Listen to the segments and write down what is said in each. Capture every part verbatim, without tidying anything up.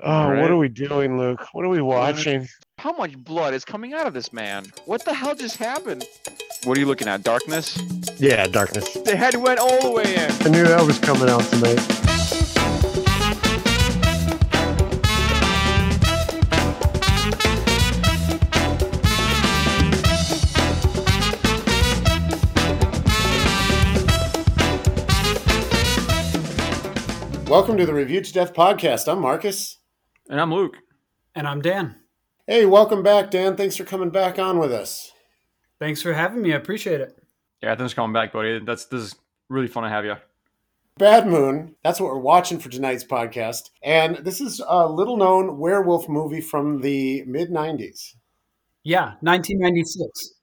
Oh, right. What are we doing, Luke? What are we watching? How much blood is coming out of this man? What the hell just happened? What are you looking at? Darkness? Yeah, darkness. The head went all the way in. I knew that was coming out tonight. Welcome to the Review to Death podcast. I'm Marcus. And I'm Luke. And I'm Dan. Hey, welcome back, Dan. Thanks for coming back on with us. Thanks for having me. I appreciate it. Yeah, thanks for coming back, buddy. That's this is really fun to have you. Bad Moon. That's what we're watching for tonight's podcast. And this is a little-known werewolf movie from the mid nineties. Yeah, nineteen ninety-six.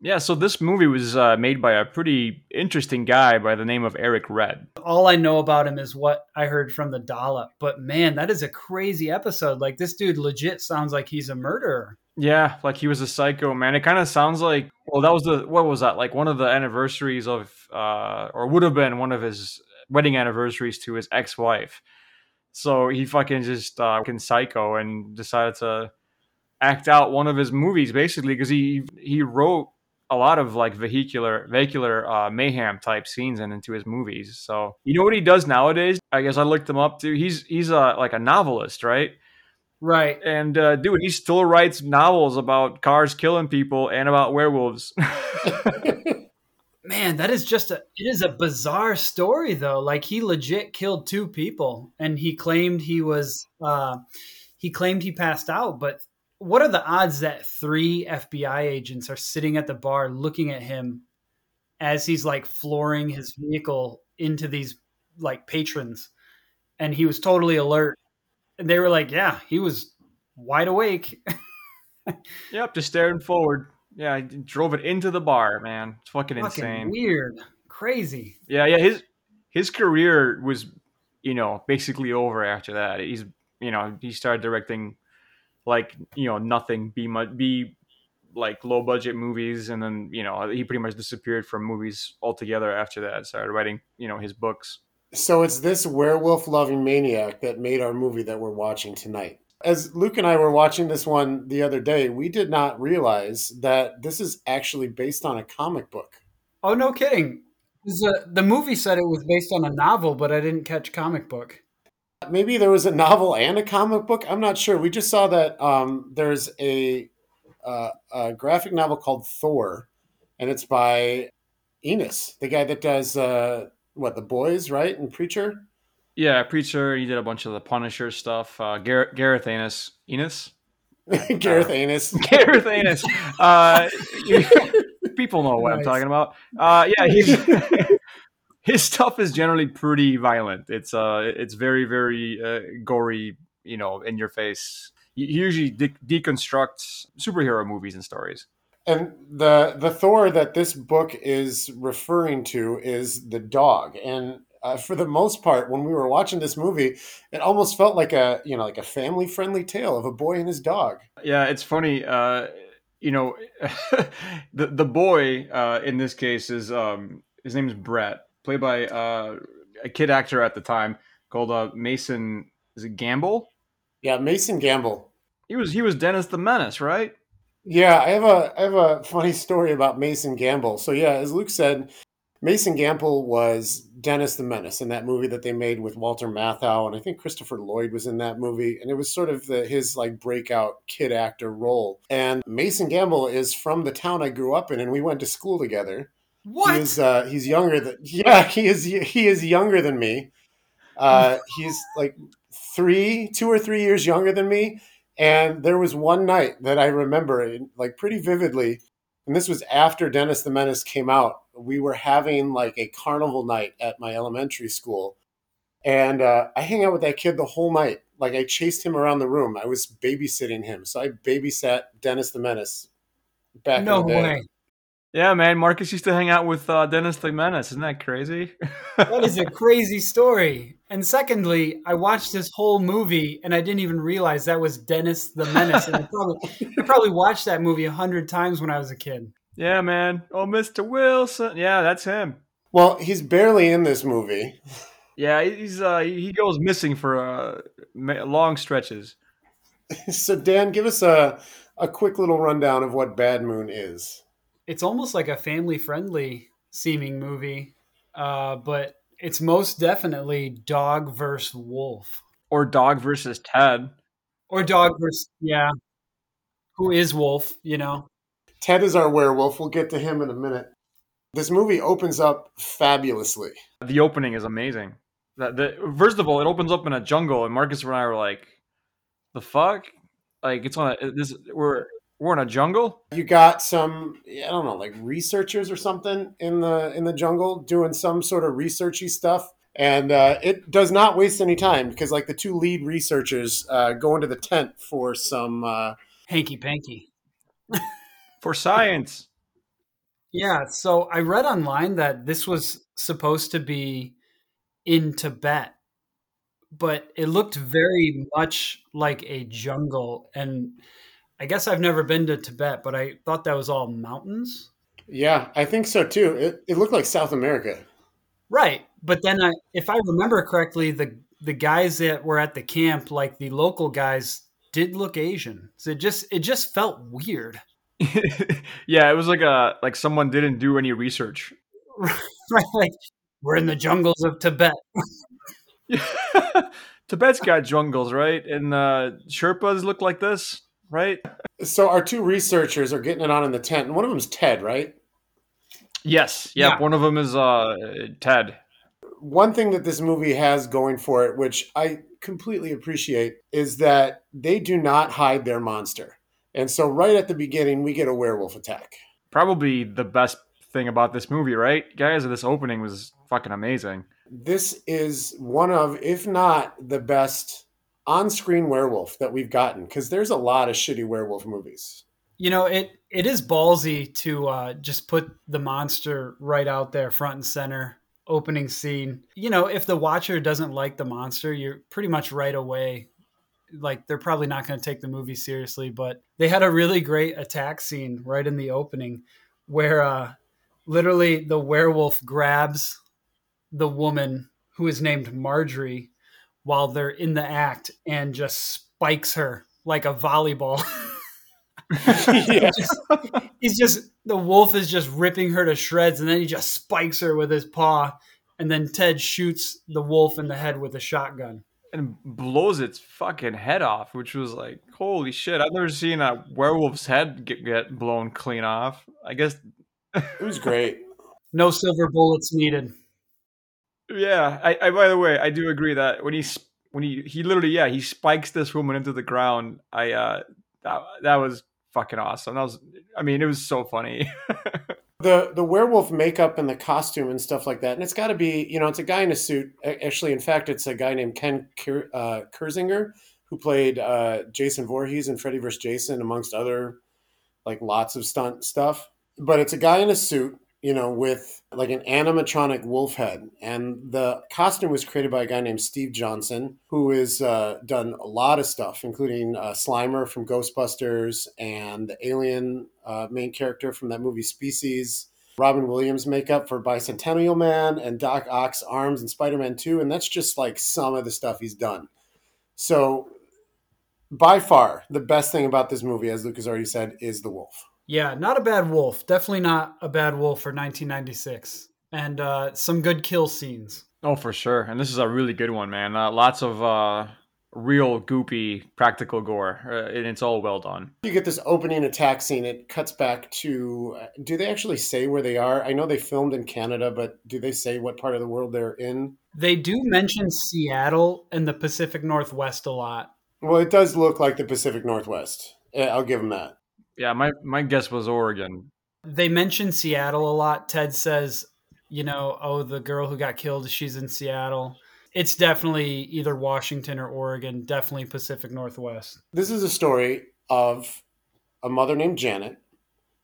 Yeah, so this movie was uh, made by a pretty interesting guy by the name of Eric Red. All I know about him is what I heard from the Dollop, but man, that is a crazy episode. Like, this dude legit sounds like he's a murderer. Yeah, like he was a psycho, man. It kind of sounds like, well, that was the, what was that? Like one of the anniversaries of, uh, or would have been one of his wedding anniversaries to his ex-wife. So he fucking just uh, fucking psycho and decided to act out one of his movies, basically, because he, he wrote a lot of like vehicular vehicular uh, mayhem type scenes and into his movies. So you know what he does nowadays? I guess I looked him up too. He's he's a, like a novelist, right? Right. And uh, dude, he still writes novels about cars killing people and about werewolves. Man, that is just a it is a bizarre story though. Like he legit killed two people, and he claimed he was uh, he claimed he passed out, but. What are the odds that three F B I agents are sitting at the bar looking at him as he's like flooring his vehicle into these like patrons? And he was totally alert. And they were like, yeah, he was wide awake. Yep. Just staring forward. Yeah. I drove it into the bar, man. It's fucking, fucking insane. Weird. Crazy. Yeah. Yeah. His, his career was, you know, basically over after that. He's, you know, he started directing like, you know, nothing, be much, be like low budget movies. And then, you know, he pretty much disappeared from movies altogether after that. Started writing, you know, his books. So it's this werewolf loving maniac that made our movie that we're watching tonight. As Luke and I were watching this one the other day, we did not realize that this is actually based on a comic book. Oh, no kidding. A, the movie said it was based on a novel, but I didn't catch comic book. Maybe there was a novel and a comic book. I'm not sure. We just saw that um, there's a, uh, a graphic novel called Thor, and it's by Ennis, the guy that does, uh, what, The Boys, right? And Preacher? Yeah, Preacher. He did a bunch of the Punisher stuff. Uh, Gar- Gareth Ennis. Ennis? Gareth uh, Ennis. Gareth Ennis. Uh, people know what nice. I'm talking about. Uh, yeah, he's... His stuff is generally pretty violent. It's uh, it's very, very uh, gory, you know, in your face. He usually de- deconstructs superhero movies and stories. And the the Thor that this book is referring to is the dog. And uh, for the most part, when we were watching this movie, it almost felt like a you know like a family friendly tale of a boy and his dog. Yeah, it's funny. Uh, you know, the the boy uh, in this case is um, his name is Brett. Played by uh, a kid actor at the time called uh, Mason, is it Gamble? Yeah, Mason Gamble. He was he was Dennis the Menace, right? Yeah, I have a I have a funny story about Mason Gamble. So yeah, as Luke said, Mason Gamble was Dennis the Menace in that movie that they made with Walter Matthau, and I think Christopher Lloyd was in that movie, and it was sort of the, his like breakout kid actor role. And Mason Gamble is from the town I grew up in, and we went to school together. What? He is, uh, he's younger than yeah. He is he is younger than me. Uh, he's like three, two or three years younger than me. And there was one night that I remember like pretty vividly, and this was after Dennis the Menace came out. We were having like a carnival night at my elementary school, and uh, I hung out with that kid the whole night. Like I chased him around the room. I was babysitting him, so I babysat Dennis the Menace back no in the day. Way. Yeah, man. Marcus used to hang out with uh, Dennis the Menace. Isn't that crazy? That is a crazy story. And secondly, I watched this whole movie and I didn't even realize that was Dennis the Menace. And I probably, I probably watched that movie a hundred times when I was a kid. Yeah, man. Oh, Mister Wilson. Yeah, that's him. Well, he's barely in this movie. Yeah, he's uh, he goes missing for uh, long stretches. So, Dan, give us a, a quick little rundown of what Bad Moon is. It's almost like a family-friendly seeming movie, uh, but it's most definitely dog versus wolf. Or dog versus Ted. Or dog versus, yeah. Who is wolf, you know? Ted is our werewolf. We'll get to him in a minute. This movie opens up fabulously. The opening is amazing. The, the, first of all, it opens up in a jungle, and Marcus and I were like, the fuck? Like, it's on a, this, we're we're in a jungle? You got some, I don't know, like researchers or something in the in the jungle doing some sort of researchy stuff. And uh, it does not waste any time because, like, the two lead researchers uh, go into the tent for some... Uh... Hanky-panky. For science. Yeah, so I read online that this was supposed to be in Tibet, but it looked very much like a jungle. And I guess I've never been to Tibet, but I thought that was all mountains. Yeah, I think so, too. It, it looked like South America. Right. But then I, if I remember correctly, the, the guys that were at the camp, like the local guys, did look Asian. So it just it just felt weird. Yeah, it was like a like someone didn't do any research. Right, like we're in the jungles of Tibet. Tibet's got jungles, right? And uh, Sherpas look like this, right? So our two researchers are getting it on in the tent, and one of them's Ted, right? Yes, yeah, yeah. One of them is uh, Ted. One thing that this movie has going for it, which I completely appreciate, is that they do not hide their monster. And so right at the beginning, we get a werewolf attack. Probably the best thing about this movie, right? Guys, this opening was fucking amazing. This is one of, if not the best on-screen werewolf that we've gotten, because there's a lot of shitty werewolf movies. You know, it it is ballsy to uh, just put the monster right out there front and center. Opening scene, you know, if the watcher doesn't like the monster, you're pretty much right away like they're probably not going to take the movie seriously. But they had a really great attack scene right in the opening where uh literally the werewolf grabs the woman who is named Marjorie while they're in the act and just spikes her like a volleyball. Yeah. just, he's just the wolf is just ripping her to shreds, and then he just spikes her with his paw, and then Ted shoots the wolf in the head with a shotgun and blows its fucking head off, which was like, holy shit, I've never seen a werewolf's head get, get blown clean off. I guess it was great. No silver bullets needed. Yeah, I, I by the way, I do agree that when he when he he literally yeah he spikes this woman into the ground. I uh that that was fucking awesome. That was, I mean, it was so funny. the the werewolf makeup and the costume and stuff like that. And it's got to be, you know, it's a guy in a suit. Actually, in fact, it's a guy named Ken Ker, uh, Kerzinger, who played uh, Jason Voorhees in Freddy versus. Jason, amongst other, like, lots of stunt stuff. But it's a guy in a suit, you know, with, like, an animatronic wolf head. And the costume was created by a guy named Steve Johnson, who has uh, done a lot of stuff, including uh, Slimer from Ghostbusters and the alien uh, main character from that movie Species, Robin Williams makeup for Bicentennial Man, and Doc Ock's arms in Spider-Man two. And that's just, like, some of the stuff he's done. So, by far, the best thing about this movie, as Luke has already said, is the wolf. Yeah, not a bad wolf. Definitely not a bad wolf for nineteen ninety-six. And uh, some good kill scenes. Oh, for sure. And this is a really good one, man. Uh, lots of uh, real goopy practical gore. Uh, and it's all well done. You get this opening attack scene. It cuts back to... Uh, do they actually say where they are? I know they filmed in Canada, but do they say what part of the world they're in? They do mention Seattle and the Pacific Northwest a lot. Well, it does look like the Pacific Northwest. I'll give them that. Yeah, my, my guess was Oregon. They mention Seattle a lot. Ted says, you know, oh, the girl who got killed, she's in Seattle. It's definitely either Washington or Oregon, definitely Pacific Northwest. This is a story of a mother named Janet,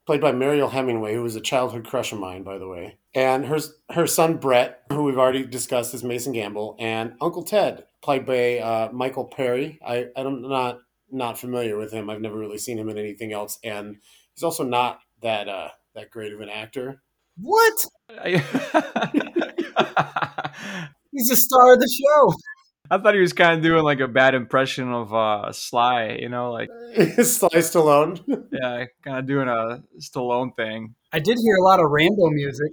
played by Mariel Hemingway, who was a childhood crush of mine, by the way. And her her son, Brett, who we've already discussed as Mason Gamble, and Uncle Ted, played by uh, Michael Perry. I, I'm not... not familiar with him. I've never really seen him in anything else, and he's also not that uh that great of an actor. What? He's the star of the show. I thought he was kind of doing like a bad impression of uh, Sly, you know, like Sly Stallone. Yeah, kind of doing a Stallone thing. I did hear a lot of Rambo music.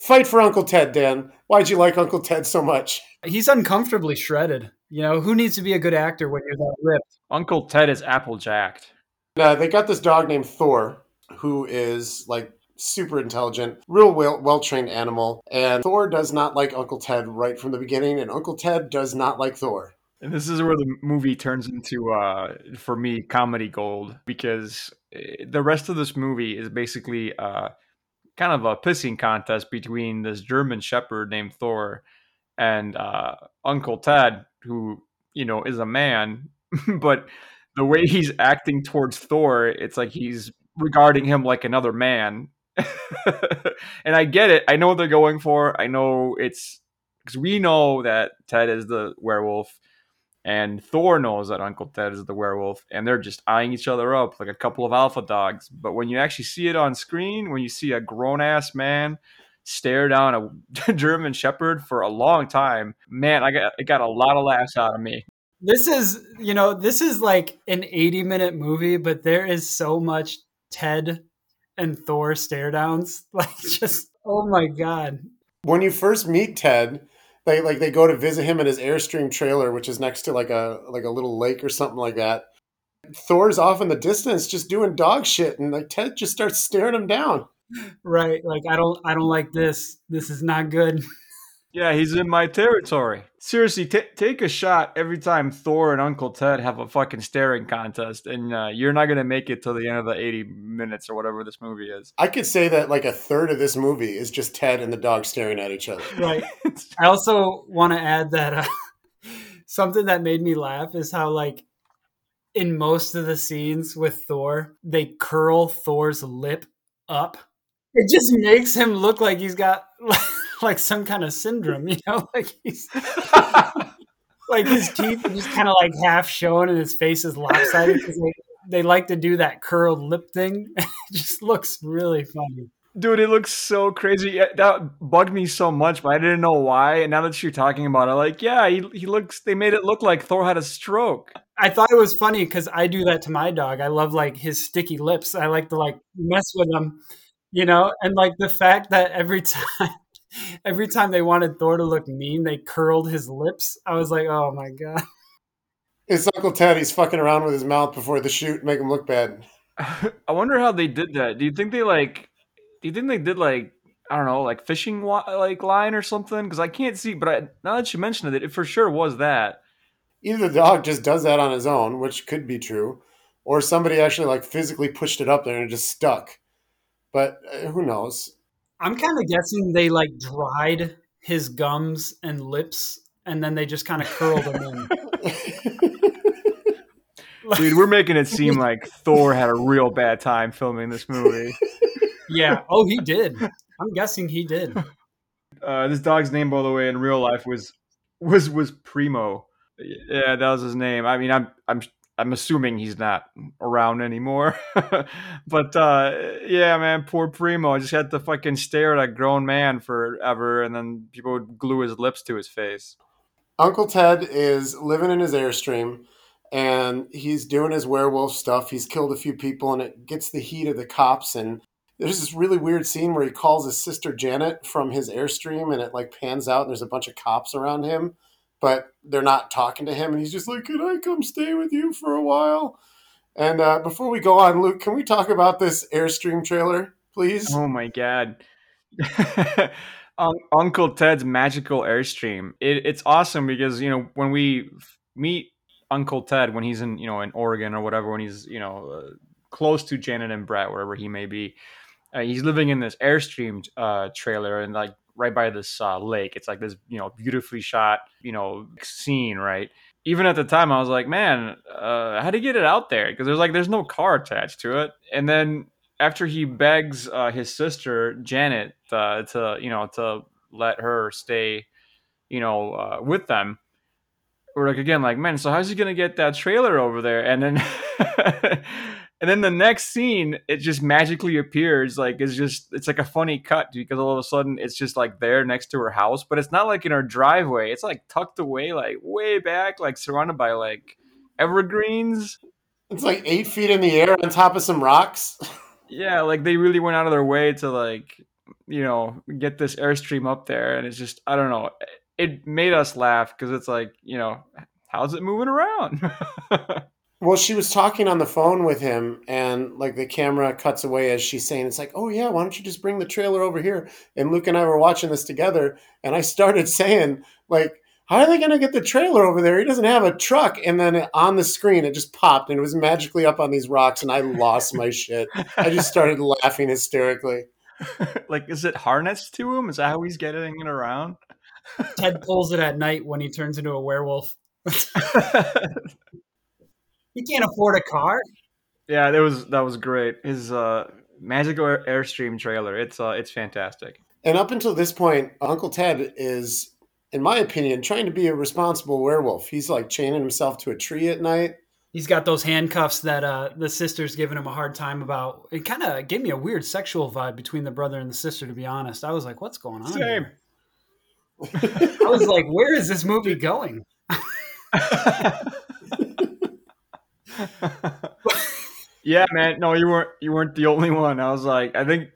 Fight for Uncle Ted, Dan. Why'd you like Uncle Ted so much? He's uncomfortably shredded. You know, who needs to be a good actor when you're that ripped? Uncle Ted is apple-jacked. Uh, they got this dog named Thor, who is like super intelligent, real well, well-trained animal. And Thor does not like Uncle Ted right from the beginning, and Uncle Ted does not like Thor. And this is where the movie turns into, uh, for me, comedy gold, because the rest of this movie is basically uh, kind of a pissing contest between this German shepherd named Thor and uh, Uncle Ted, who, you know, is a man. But the way he's acting towards Thor, it's like he's regarding him like another man. And I get it. I know what they're going for. I know it's because we know that Ted is the werewolf and Thor knows that Uncle Ted is the werewolf, and they're just eyeing each other up like a couple of alpha dogs. But when you actually see it on screen, when you see a grown ass man stare down a German shepherd for a long time, man, I got, it got a lot of laughs out of me. This is, you know, this is like an eighty minute movie, but there is so much Ted and Thor stare downs, like just, oh my God. When you first meet Ted, they like they go to visit him in his Airstream trailer, which is next to like a like a little lake or something like that. Thor's off in the distance just doing dog shit, and like Ted just starts staring him down. Right, like I don't I don't like this. This is not good. Yeah, he's in my territory. Seriously, t- take a shot every time Thor and Uncle Ted have a fucking staring contest, and uh, you're not going to make it till the end of the eighty minutes or whatever this movie is. I could say that like a third of this movie is just Ted and the dog staring at each other. Right. I also want to add that uh, something that made me laugh is how like in most of the scenes with Thor, they curl Thor's lip up. It just makes him look like he's got... Like, like some kind of syndrome, you know, like he's like his teeth are just kind of like half shown and his face is lopsided because they, they like to do that curled lip thing. It just looks really funny. Dude, it looks so crazy. That bugged me so much, but I didn't know why. And now that you're talking about it, like, yeah, he, he looks, they made it look like Thor had a stroke. I thought it was funny because I do that to my dog. I love like his sticky lips. I like to like mess with them, you know, and like the fact that every time Every time they wanted Thor to look mean, they curled his lips. I was like, oh my God. It's Uncle Ted. He's fucking around with his mouth before the shoot, make him look bad. I wonder how they did that. Do you think they like, do you think they did like, I don't know, like fishing like line or something? Because I can't see, but I, now that you mentioned it, it for sure was that. Either the dog just does that on his own, which could be true, or somebody actually like physically pushed it up there and it just stuck. But who knows? I'm kind of guessing they like dried his gums and lips and then they just kind of curled them in. Dude, we're making it seem like Thor had a real bad time filming this movie. Yeah. Oh, he did. I'm guessing he did. Uh, this dog's name, by the way, in real life was, was, was Primo. Yeah, that was his name. I mean, I'm, I'm, I'm assuming he's not around anymore, but uh, yeah, man, poor Primo. I just had to fucking stare at a grown man forever, and then people would glue his lips to his face. Uncle Ted is living in his Airstream, and he's doing his werewolf stuff. He's killed a few people, and it gets the heat of the cops. And there's this really weird scene where he calls his sister Janet from his Airstream, and it like pans out, and there's a bunch of cops around him. But they're not talking to him. And he's just like, could I come stay with you for a while? And uh, before we go on, Luke, can we talk about this Airstream trailer, please? Oh, my God. um, Uncle Ted's magical Airstream. It, it's awesome because, you know, when we meet Uncle Ted, when he's in, you know, in Oregon or whatever, when he's, you know, uh, close to Janet and Brett, wherever he may be, uh, he's living in this Airstream uh, trailer and like, right by this uh, lake. It's like this, you know, beautifully shot, you know, scene, right? Even at the time, I was like, man, uh, how'd he get it out there? Because there's like, there's no car attached to it. And then after he begs uh, his sister, Janet, uh, to, you know, to let her stay, you know, uh, with them. We're like, again, like, man, so how's he going to get that trailer over there? And then And then the next scene, it just magically appears. Like, it's just, it's like a funny cut, because all of a sudden it's just like there next to her house, but it's not like in her driveway. It's like tucked away, like way back, like surrounded by like evergreens. It's like eight feet in the air on top of some rocks. Yeah. Like they really went out of their way to like, you know, get this Airstream up there. And it's just, I don't know. It made us laugh. 'Cause it's like, you know, how's it moving around? Well, she was talking on the phone with him, and like the camera cuts away as she's saying, it's like, oh yeah, why don't you just bring the trailer over here? And Luke and I were watching this together, and I started saying, like, how are they going to get the trailer over there? He doesn't have a truck. And then on the screen, it just popped, and it was magically up on these rocks, and I lost my shit. I just started laughing hysterically. Like, is it harnessed to him? Is that how he's getting it around? Ted pulls it at night when he turns into a werewolf. He can't afford a car. Yeah, that was that was great. His uh, magical Airstream trailer. It's uh, it's fantastic. And up until this point, Uncle Ted is, in my opinion, trying to be a responsible werewolf. He's like chaining himself to a tree at night. He's got those handcuffs that uh, the sister's giving him a hard time about. It kind of gave me a weird sexual vibe between the brother and the sister, to be honest. I was like, what's going on? Same. Here? I was like, where is this movie going? Yeah, man. No, you weren't. You weren't the only one. I was like, I think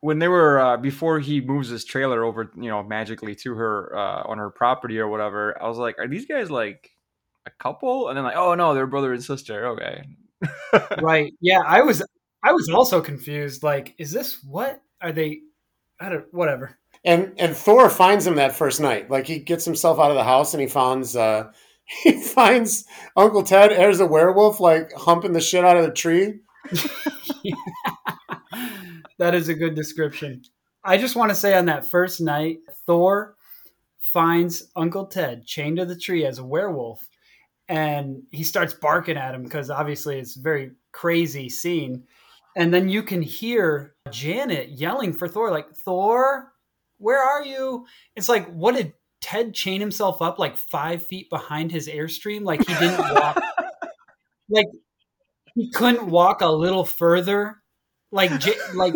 when they were uh, before he moves his trailer over, you know, magically to her uh, on her property or whatever. I was like, are these guys like a couple? And then like, oh no, they're brother and sister. Okay, right? Yeah, I was. I was also confused. Like, is this what are they? I don't. Whatever. And and Thor finds him that first night. Like he gets himself out of the house and he finds. Uh, He finds Uncle Ted as a werewolf, like humping the shit out of the tree. Yeah. That is a good description. I just want to say on that first night, Thor finds Uncle Ted chained to the tree as a werewolf, and he starts barking at him because obviously it's a very crazy scene. And then you can hear Janet yelling for Thor, like, Thor, where are you? It's like, what did Ted chained himself up like five feet behind his Airstream? Like he didn't walk. Like he couldn't walk a little further. Like, J- like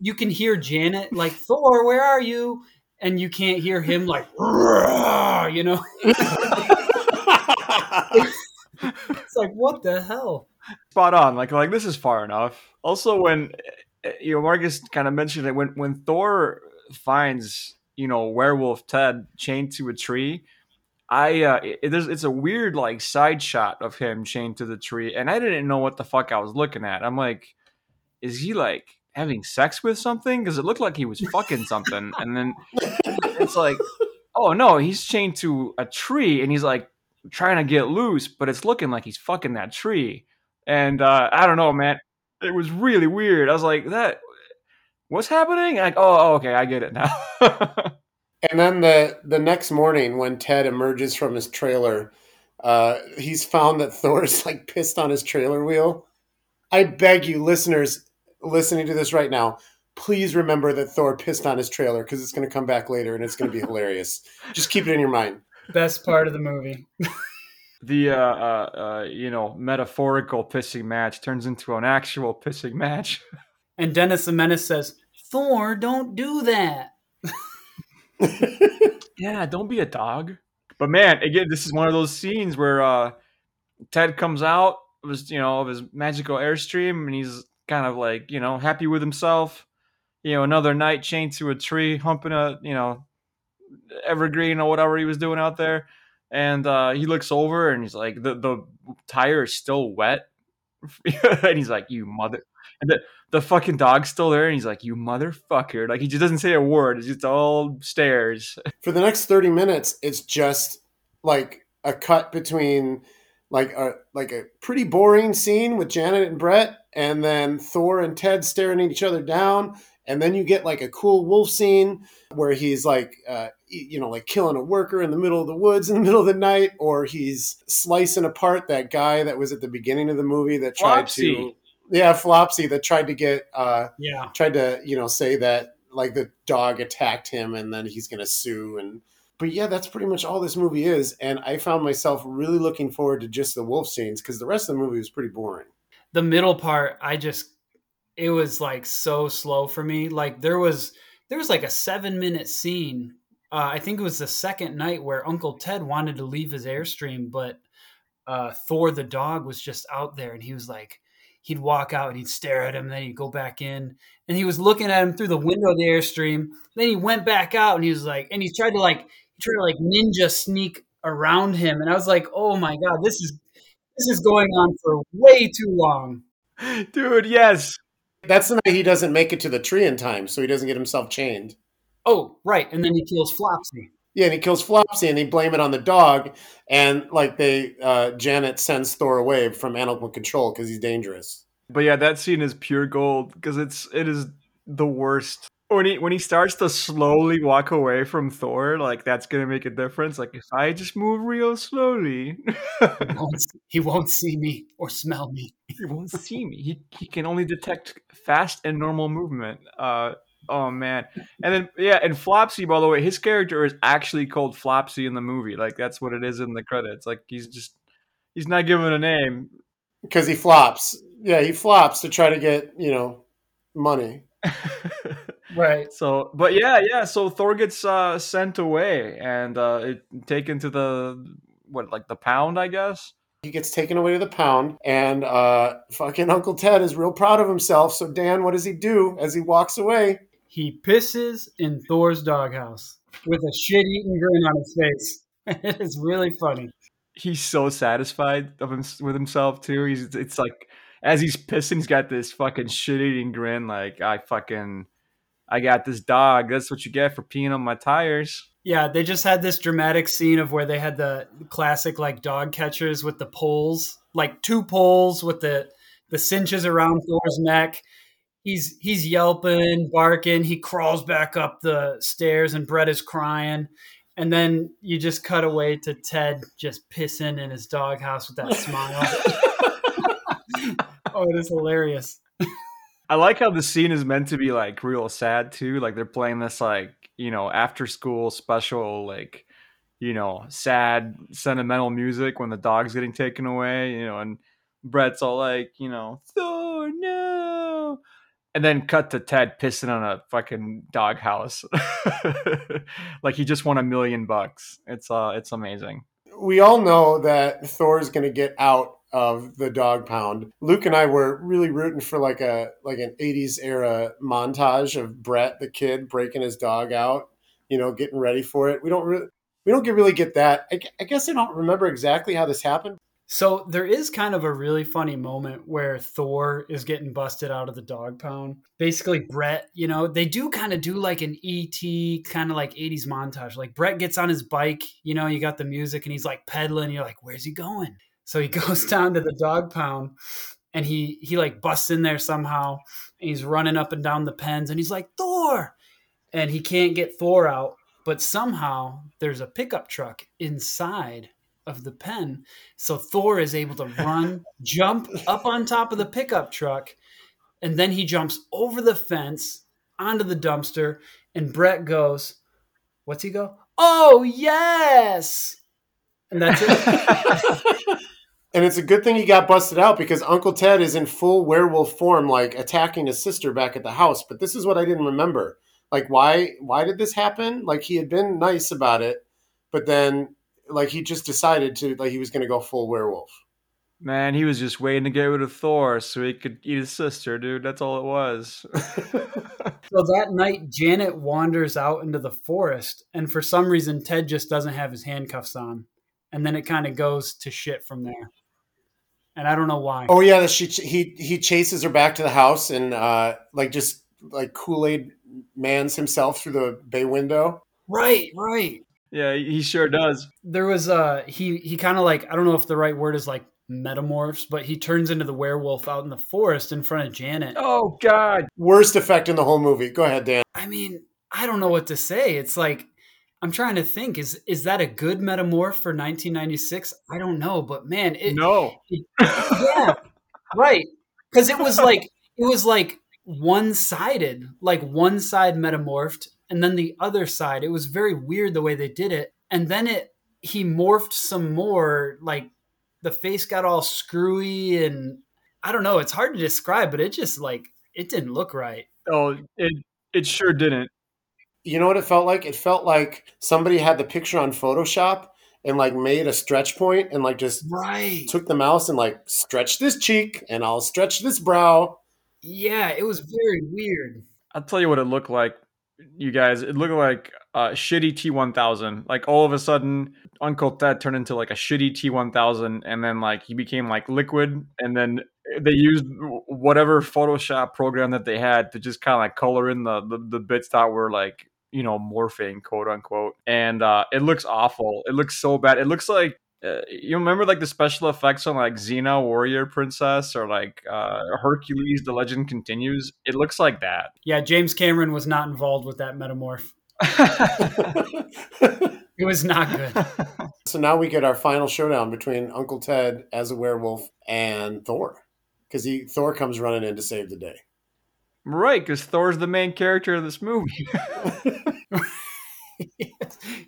you can hear Janet like, Thor, where are you? And you can't hear him like, you know, it's like, what the hell? Spot on. Like, like this is far enough. Also when, you know, Marcus kind of mentioned it when, when Thor finds, you know, werewolf Ted chained to a tree. I uh, it, it's a weird like side shot of him chained to the tree, and I didn't know what the fuck I was looking at. I'm like, is he like having sex with something? Because it looked like he was fucking something, and then it's like, oh no, he's chained to a tree, and he's like trying to get loose, but it's looking like he's fucking that tree. And uh, I don't know, man, it was really weird. I was like that. What's happening? Like, oh, okay, I get it now. And then the, the next morning when Ted emerges from his trailer, uh, he's found that Thor's like pissed on his trailer wheel. I beg you, listeners listening to this right now, please remember that Thor pissed on his trailer because it's going to come back later and it's going to be hilarious. Just keep it in your mind. Best part of the movie. The, uh, uh, uh, you know, metaphorical pissing match turns into an actual pissing match. And Dennis the Menace says, Thor, don't do that. Yeah, don't be a dog. But man, again, this is one of those scenes where uh, Ted comes out of his, you know, of his magical Airstream, and he's kind of like, you know, happy with himself. You know, another night chained to a tree, humping a, you know, evergreen or whatever he was doing out there. And uh, he looks over and he's like, the, the tire is still wet. And he's like, you mother... And the, the fucking dog's still there, and he's like, you motherfucker. Like, he just doesn't say a word. It's just all stares. For the next thirty minutes, it's just, like, a cut between, like, a like a pretty boring scene with Janet and Brett, and then Thor and Ted staring at each other down, and then you get, like, a cool wolf scene where he's, like, uh, you know, like, killing a worker in the middle of the woods in the middle of the night, or he's slicing apart that guy that was at the beginning of the movie that tried Flopsy. to... Yeah, Flopsy that tried to get, uh, yeah, tried to, you know, say that like the dog attacked him and then he's going to sue. And, but yeah, that's pretty much all this movie is. And I found myself really looking forward to just the wolf scenes because the rest of the movie was pretty boring. the middle part, I just, it was like so slow for me. Like there was, there was like a seven minute scene. Uh, I think it was the second night where Uncle Ted wanted to leave his Airstream, but uh, Thor the dog was just out there, and he was like, he'd walk out and he'd stare at him, and then he'd go back in, and he was looking at him through the window of the Airstream. Then he went back out, and he was like, and he tried to like, he tried to like ninja sneak around him, and I was like, oh my god, this is this is going on for way too long, dude. Yes, that's the night he doesn't make it to the tree in time, so he doesn't get himself chained. Oh, right. And then he kills Flopsy. Yeah, and he kills Flopsy, and they blame it on the dog. And, like, they uh, Janet sends Thor away from Animal Control because he's dangerous. But, yeah, that scene is pure gold because it's it is the worst. When he, when he starts to slowly walk away from Thor, like, that's going to make a difference. Like, if I just move real slowly. he, won't, he won't see me or smell me. He won't see me. He, he can only detect fast and normal movement. Uh Oh man. And then yeah, and Flopsy, by the way, his character is actually called Flopsy in the movie. Like that's what it is in the credits. Like he's just he's not given a name. Because he flops. Yeah, he flops to try to get, you know, money. Right. So but yeah, yeah. So Thor gets uh, sent away and uh, it, taken to the what, like the pound, I guess? He gets taken away to the pound, and uh, fucking Uncle Ted is real proud of himself. So Dan, what does he do as he walks away? He pisses in Thor's doghouse with a shit-eating grin on his face. It is really funny. He's so satisfied of him, with himself, too. He's It's like, as he's pissing, he's got this fucking shit-eating grin. Like, I fucking, I got this dog. That's what you get for peeing on my tires. Yeah, they just had this dramatic scene of where they had the classic, like, dog catchers with the poles. Like, two poles with the, the cinches around Thor's neck. He's he's yelping, barking. He crawls back up the stairs, and Brett is crying. And then you just cut away to Ted just pissing in his doghouse with that smile. Oh, it is hilarious. I like how the scene is meant to be like real sad too. Like they're playing this like, you know, after school special, like, you know, sad, sentimental music when the dog's getting taken away, you know, and Brett's all like, you know, Thor, no. And then cut to Ted pissing on a fucking doghouse, like he just won a million bucks. It's uh, it's amazing. We all know that Thor's gonna get out of the dog pound. Luke and I were really rooting for like a like an eighties era montage of Brett the kid breaking his dog out, you know, getting ready for it. We don't really we don't really get that. I, I guess I don't remember exactly how this happened. So there is kind of a really funny moment where Thor is getting busted out of the dog pound. Basically, Brett, you know, they do kind of do like an E T kind of like eighties montage. Like Brett gets on his bike, you know, you got the music and he's like pedaling. You're like, where's he going? So he goes down to the dog pound and he he like busts in there somehow. And he's running up and down the pens and he's like, Thor! And he can't get Thor out. But somehow there's a pickup truck inside of the pen, so Thor is able to run, jump up on top of the pickup truck, and then he jumps over the fence onto the dumpster, and Brett goes, what's he go? Oh, yes! And that's it. And it's a good thing he got busted out because Uncle Ted is in full werewolf form, like attacking his sister back at the house. But this is what I didn't remember. Like, why, why did this happen? Like, he had been nice about it, but then like he just decided to, like he was going to go full werewolf. Man, he was just waiting to get rid of Thor so he could eat his sister, dude. That's all it was. So that night, Janet wanders out into the forest, and for some reason, Ted just doesn't have his handcuffs on. And then it kind of goes to shit from there. And I don't know why. Oh yeah, she he he chases her back to the house and uh, like just like Kool-Aid mans himself through the bay window. Right, right. Yeah, he sure does. There was uh he he kind of like, I don't know if the right word is like metamorphs, but he turns into the werewolf out in the forest in front of Janet. Oh god. Worst effect in the whole movie. Go ahead, Dan. I mean, I don't know what to say. It's like I'm trying to think, is is that a good metamorph for nineteen ninety-six? I don't know, but man, it No. It, yeah. Right. Cuz it was like it was like one-sided, like one side metamorphed. And then the other side, it was very weird the way they did it. And then it, he morphed some more, like the face got all screwy. And I don't know. It's hard to describe, but it just like, it didn't look right. Oh, it it sure didn't. You know what it felt like? It felt like somebody had the picture on Photoshop and like made a stretch point and like just right. took the mouse and like stretch this cheek and I'll stretch this brow. Yeah, it was very weird. I'll tell you what it looked like, you guys. It looked like a shitty T one thousand. Like all of a sudden, Uncle Ted turned into like a shitty T one thousand and then like he became like liquid, and then they used whatever Photoshop program that they had to just kind of like color in the, the, the bits that were like, you know, morphing, quote unquote. And uh, it looks awful. It looks so bad. It looks like, uh, you remember like the special effects on like Xena Warrior Princess or like uh, Hercules, The Legend Continues. It looks like that. Yeah, James Cameron was not involved with that metamorph. It was not good. So now we get our final showdown between Uncle Ted as a werewolf and Thor. Because he Thor comes running in to save the day. Right, because Thor's the main character of this movie.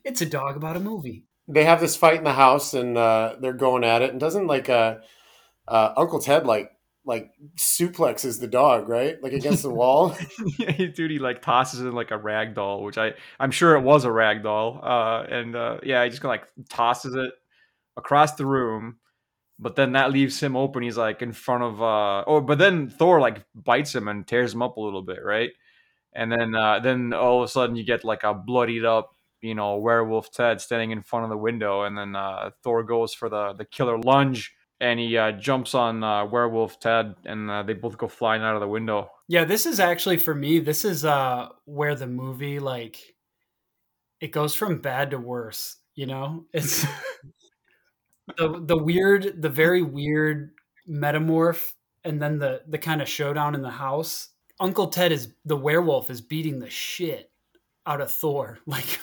It's a dog about a movie. They have this fight in the house, and uh, they're going at it. And doesn't like uh, uh, Uncle Ted like like suplexes the dog, right? Like against the wall. Yeah, he, dude, he like tosses it like a rag doll, which I I'm sure it was a rag doll. Uh, and uh, yeah, he just like tosses it across the room. But then that leaves him open. He's like in front of, uh, oh, but then Thor like bites him and tears him up a little bit, right? And then, uh, then all of a sudden you get like a bloodied up, you know, werewolf Ted standing in front of the window. And then uh, Thor goes for the the killer lunge and he uh, jumps on uh, werewolf Ted, and uh, they both go flying out of the window. Yeah, this is actually for me. This is uh, where the movie like it goes from bad to worse. You know, it's. The the weird, the very weird metamorph, and then the, the kind of showdown in the house. Uncle Ted is, the werewolf is beating the shit out of Thor. Like,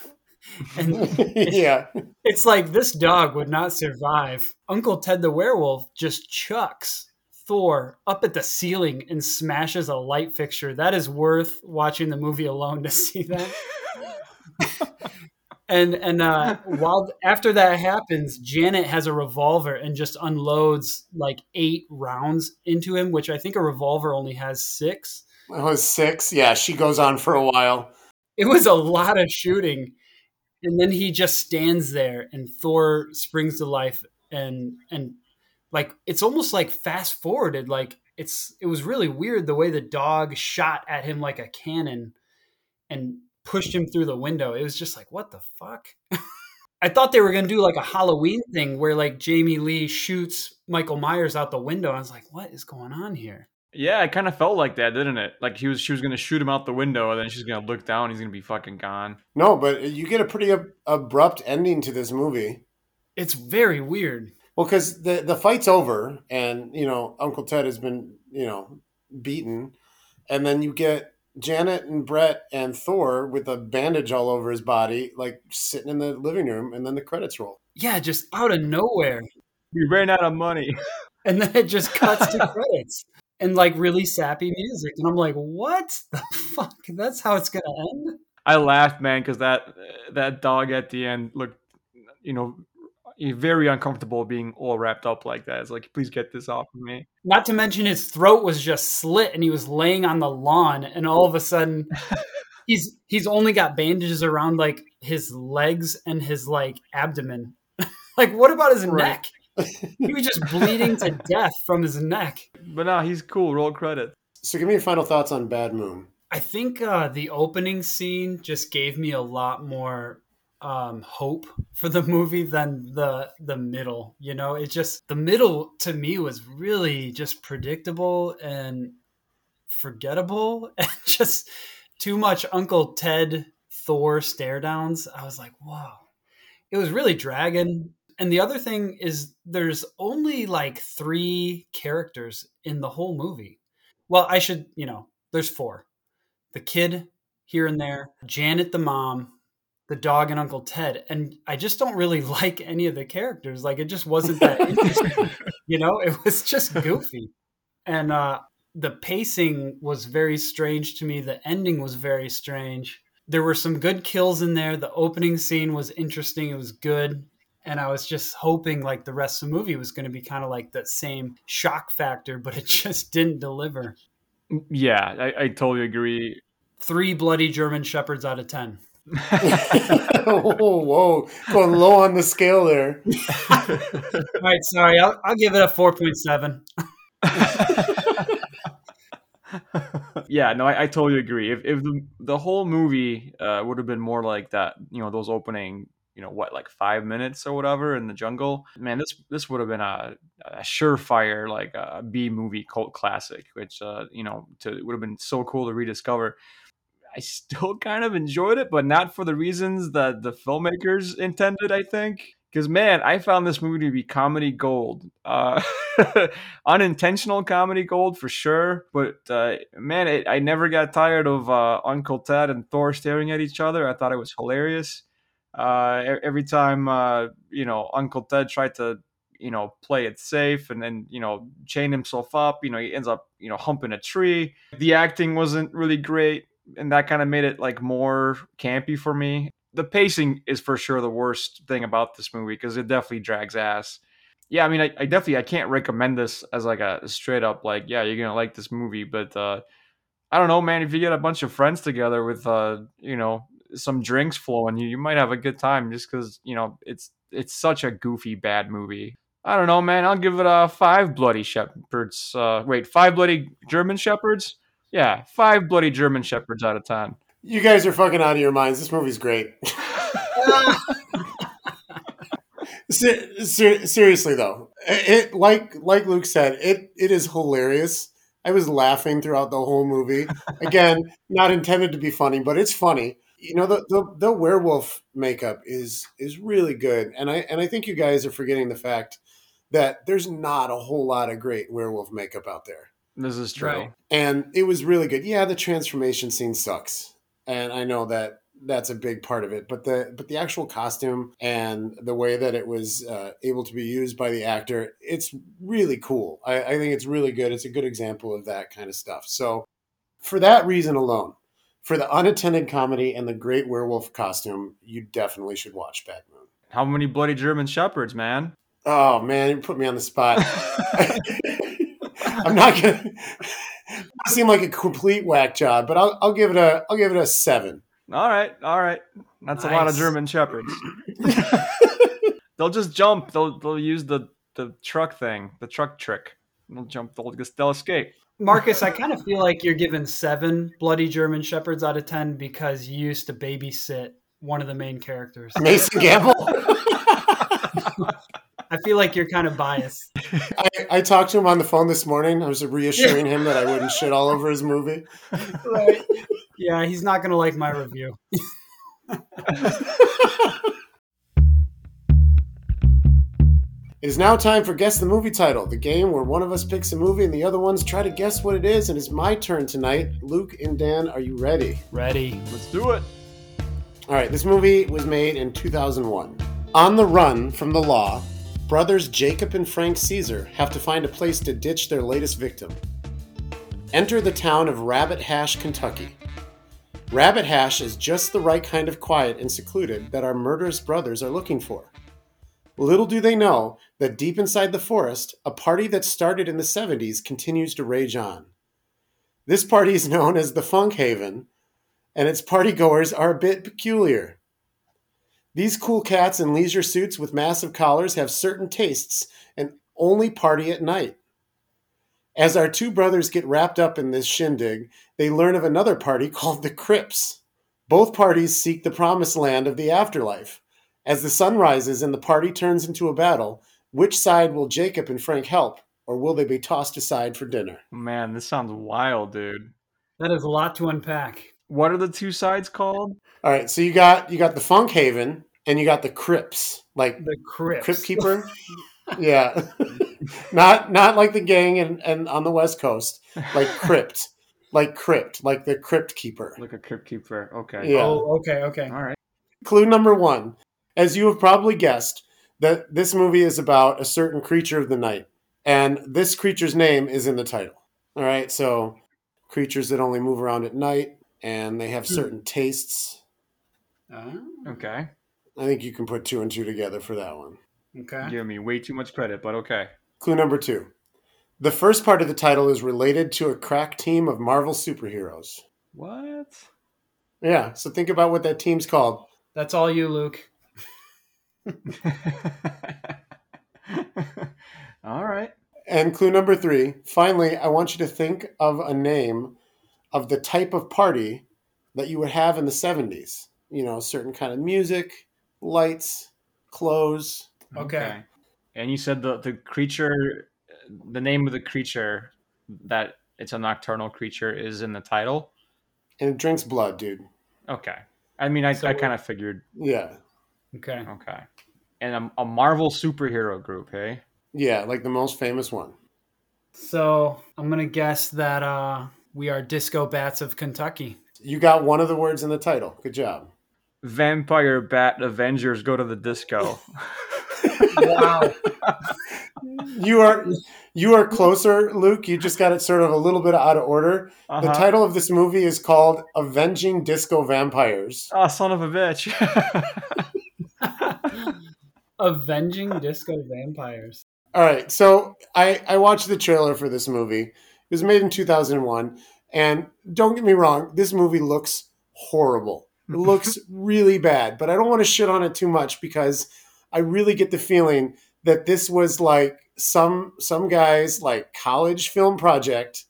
and yeah, it's, it's like this dog would not survive. Uncle Ted the werewolf just chucks Thor up at the ceiling and smashes a light fixture. That is worth watching the movie alone to see that. And and uh, while after that happens, Janet has a revolver and just unloads like eight rounds into him, which I think a revolver only has six. It was six. Yeah, she goes on for a while. It was a lot of shooting. And then he just stands there and Thor springs to life. And and like it's almost like fast forwarded. Like it's it was really weird the way the dog shot at him like a cannon and pushed him through the window. It was just like, what the fuck? I thought they were going to do like a Halloween thing where like Jamie Lee shoots Michael Myers out the window. I was like, what is going on here? Yeah, it kind of felt like that, didn't it? Like he was, she was going to shoot him out the window and then she's going to look down. He's going to be fucking gone. No, but you get a pretty ab- abrupt ending to this movie. It's very weird. Well, because the, the fight's over and, you know, Uncle Ted has been, you know, beaten. And then you get Janet and Brett and Thor with a bandage all over his body, like sitting in the living room, and then the credits roll. Yeah, just out of nowhere. We ran out of money. And then it just cuts to credits and like really sappy music. And I'm like, what the fuck? That's how it's going to end? I laughed, man, because that, that dog at the end looked, you know, very uncomfortable being all wrapped up like that. It's like, please get this off of me. Not to mention his throat was just slit and he was laying on the lawn, and all of a sudden he's he's only got bandages around like his legs and his like abdomen. Like what about his right. neck? He was just bleeding to death from his neck. But no, he's cool. Roll credit. So give me your final thoughts on Bad Moon. I think uh, the opening scene just gave me a lot more um hope for the movie than the the middle. You know, it just the middle to me was really just predictable and forgettable and just too much Uncle Ted Thor stare downs. I was like, wow, it was really dragging. And the other thing is there's only like three characters in the whole movie. Well, I should, you know, there's four: the kid here and there, Janet the mom, the dog, and Uncle Ted. And I just don't really like any of the characters. Like, it just wasn't that interesting. You know, it was just goofy. And uh, the pacing was very strange to me. The ending was very strange. There were some good kills in there. The opening scene was interesting. It was good. And I was just hoping like the rest of the movie was going to be kind of like that same shock factor, but it just didn't deliver. Yeah, I, I totally agree. Three bloody German shepherds out of ten. whoa, whoa, going low on the scale there. All right, sorry, I'll, I'll give it a four point seven. Yeah, no, I, I totally agree. If if the, the whole movie uh, would have been more like that, you know, those opening, you know, what, like five minutes or whatever in the jungle, man, this this would have been a, a surefire, like a B movie cult classic, which, uh, you know, to, would have been so cool to rediscover. I still kind of enjoyed it, but not for the reasons that the filmmakers intended, I think. Because, man, I found this movie to be comedy gold. Uh, unintentional comedy gold for sure. But, uh, man, it, I never got tired of uh, Uncle Ted and Thor staring at each other. I thought it was hilarious. Uh, every time, uh, you know, Uncle Ted tried to, you know, play it safe and then, you know, chain himself up. You know, he ends up, you know, humping a tree. The acting wasn't really great. And that kind of made it like more campy for me. The pacing is for sure the worst thing about this movie because it definitely drags ass. Yeah, I mean, I, I definitely I can't recommend this as like a straight up like, yeah, you're gonna like this movie. But uh, I don't know, man. If you get a bunch of friends together with uh, you know, some drinks flowing, you, you might have a good time just because you know it's it's such a goofy bad movie. I don't know, man. I'll give it a five bloody shepherds. Uh, wait, five bloody German shepherds. Yeah, five bloody German shepherds out of ten. You guys are fucking out of your minds. This movie's great. ser- ser- seriously, though, it like like Luke said, it it is hilarious. I was laughing throughout the whole movie. Again, not intended to be funny, but it's funny. You know, the the, the werewolf makeup is is really good, and I and I think you guys are forgetting the fact that there's not a whole lot of great werewolf makeup out there. This is true. Right. And it was really good. Yeah, the transformation scene sucks. And I know that that's a big part of it. But the but the actual costume and the way that it was uh, able to be used by the actor, it's really cool. I, I think it's really good. It's a good example of that kind of stuff. So for that reason alone, for the unattended comedy and the great werewolf costume, you definitely should watch Bad Moon. How many bloody German shepherds, man? Oh, man, you put me on the spot. I'm not gonna I seem like a complete whack job, but I'll I'll give it a I'll give it a seven. All right, all right. That's nice. A lot of German shepherds. They'll just jump. They'll they'll use the, the truck thing, the truck trick. They'll jump. They'll just they'll escape. Marcus, I kind of feel like you're giving seven bloody German shepherds out of ten because you used to babysit one of the main characters, Mason Gamble. I feel like you're kind of biased. I, I talked to him on the phone this morning. I was reassuring him that I wouldn't shit all over his movie. Right. Yeah, he's not going to like my review. It is now time for Guess the Movie Title, the game where one of us picks a movie and the other ones try to guess what it is. And it's my turn tonight. Luke and Dan, are you ready? Ready. Let's do it. All right, this movie was made in two thousand one. On the run from the law, brothers Jacob and Frank Caesar have to find a place to ditch their latest victim. Enter the town of Rabbit Hash, Kentucky. Rabbit Hash is just the right kind of quiet and secluded that our murderous brothers are looking for. Little do they know that deep inside the forest, a party that started in the seventies continues to rage on. This party is known as the Funk Haven, and its partygoers are a bit peculiar. These cool cats in leisure suits with massive collars have certain tastes and only party at night. As our two brothers get wrapped up in this shindig, they learn of another party called the Crips. Both parties seek the promised land of the afterlife. As the sun rises and the party turns into a battle, which side will Jacob and Frank help, or will they be tossed aside for dinner? Man, this sounds wild, dude. That is a lot to unpack. What are the two sides called? All right, so you got you got the Funk Haven and you got the Crips, like the Crips. Crip Keeper. Yeah, not not like the gang and, and on the West Coast, like Crypt, like Crypt, like the Crypt Keeper, like a Crypt Keeper. Okay. Yeah. Oh, okay, okay. All right. Clue number one: as you have probably guessed, that this movie is about a certain creature of the night, and this creature's name is in the title. All right, so creatures that only move around at night. And they have certain tastes. Uh, okay. I think you can put two and two together for that one. Okay. You're giving me way too much credit, but okay. Clue number two. The first part of the title is related to a crack team of Marvel superheroes. What? Yeah, so think about what that team's called. That's all you, Luke. All right. And clue number three. Finally, I want you to think of a name of the type of party that you would have in the seventies. You know, certain kind of music, lights, clothes. Okay. Okay. And you said the, the creature, the name of the creature, that it's a nocturnal creature, is in the title? And it drinks blood, dude. Okay. I mean, I, so, I kind of figured. Yeah. Okay. Okay. And a, a Marvel superhero group, hey? Yeah, like the most famous one. So I'm going to guess that uh, we are Disco Bats of Kentucky. You got one of the words in the title. Good job. Vampire Bat Avengers Go to the Disco. Wow. You are you are closer, Luke. You just got it sort of a little bit out of order. Uh-huh. The title of this movie is called Avenging Disco Vampires. Oh, son of a bitch. Avenging Disco Vampires. All right. So I, I watched the trailer for this movie. It was made in two thousand one. And don't get me wrong, this movie looks horrible. It looks really bad. But I don't want to shit on it too much because I really get the feeling that this was like some some guy's like college film project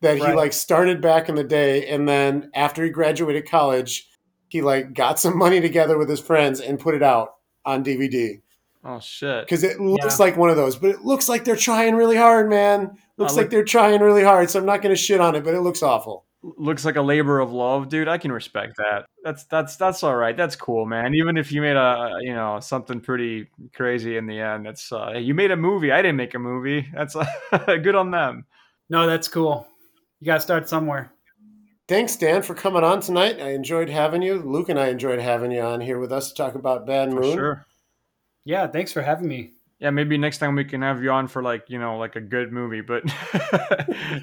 that right. he like started back in the day, and then after he graduated college, he like got some money together with his friends and put it out on D V D. Oh shit! Because it looks yeah. like one of those, but it looks like they're trying really hard, man. Looks uh, like look- they're trying really hard. So I'm not going to shit on it, but it looks awful. Looks like a labor of love, dude. I can respect that. That's that's that's all right. That's cool, man. Even if you made a you know something pretty crazy in the end, that's uh, you made a movie. I didn't make a movie. That's uh, good on them. No, that's cool. You gotta start somewhere. Thanks, Dan, for coming on tonight. I enjoyed having you. Luke and I enjoyed having you on here with us to talk about Bad Moon. For sure. Yeah, thanks for having me. Yeah, maybe next time we can have you on for like, you know, like a good movie. But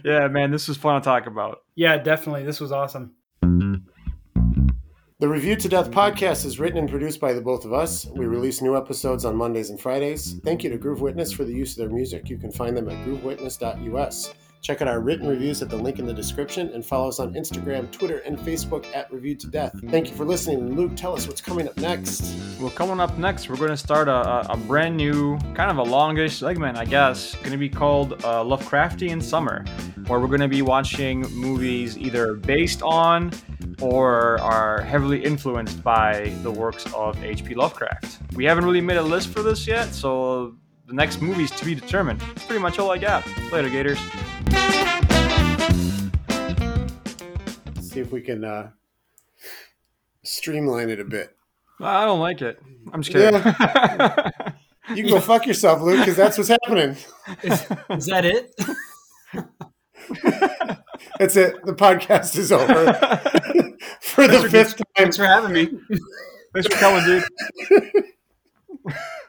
yeah, man, this was fun to talk about. Yeah, definitely. This was awesome. The Review to Death podcast is written and produced by the both of us. We release new episodes on Mondays and Fridays. Thank you to Groove Witness for the use of their music. You can find them at groove witness dot u s. Check out our written reviews at the link in the description and follow us on Instagram, Twitter, and Facebook at Review to Death. Thank you for listening. And Luke, tell us what's coming up next. Well, coming up next, we're going to start a, a brand new, kind of a longish segment, I guess. It's going to be called uh, Lovecraftian Summer, where we're going to be watching movies either based on or are heavily influenced by the works of H P Lovecraft. We haven't really made a list for this yet, so the next movie's to be determined. That's pretty much all I got. Later, Gators. See if we can uh, streamline it a bit. I don't like it. I'm just kidding. Yeah. You can go fuck yourself, Luke, because that's what's happening. Is, is that it? That's it. The podcast is over. For the fifth time. Thanks for having me. Thanks for coming, dude.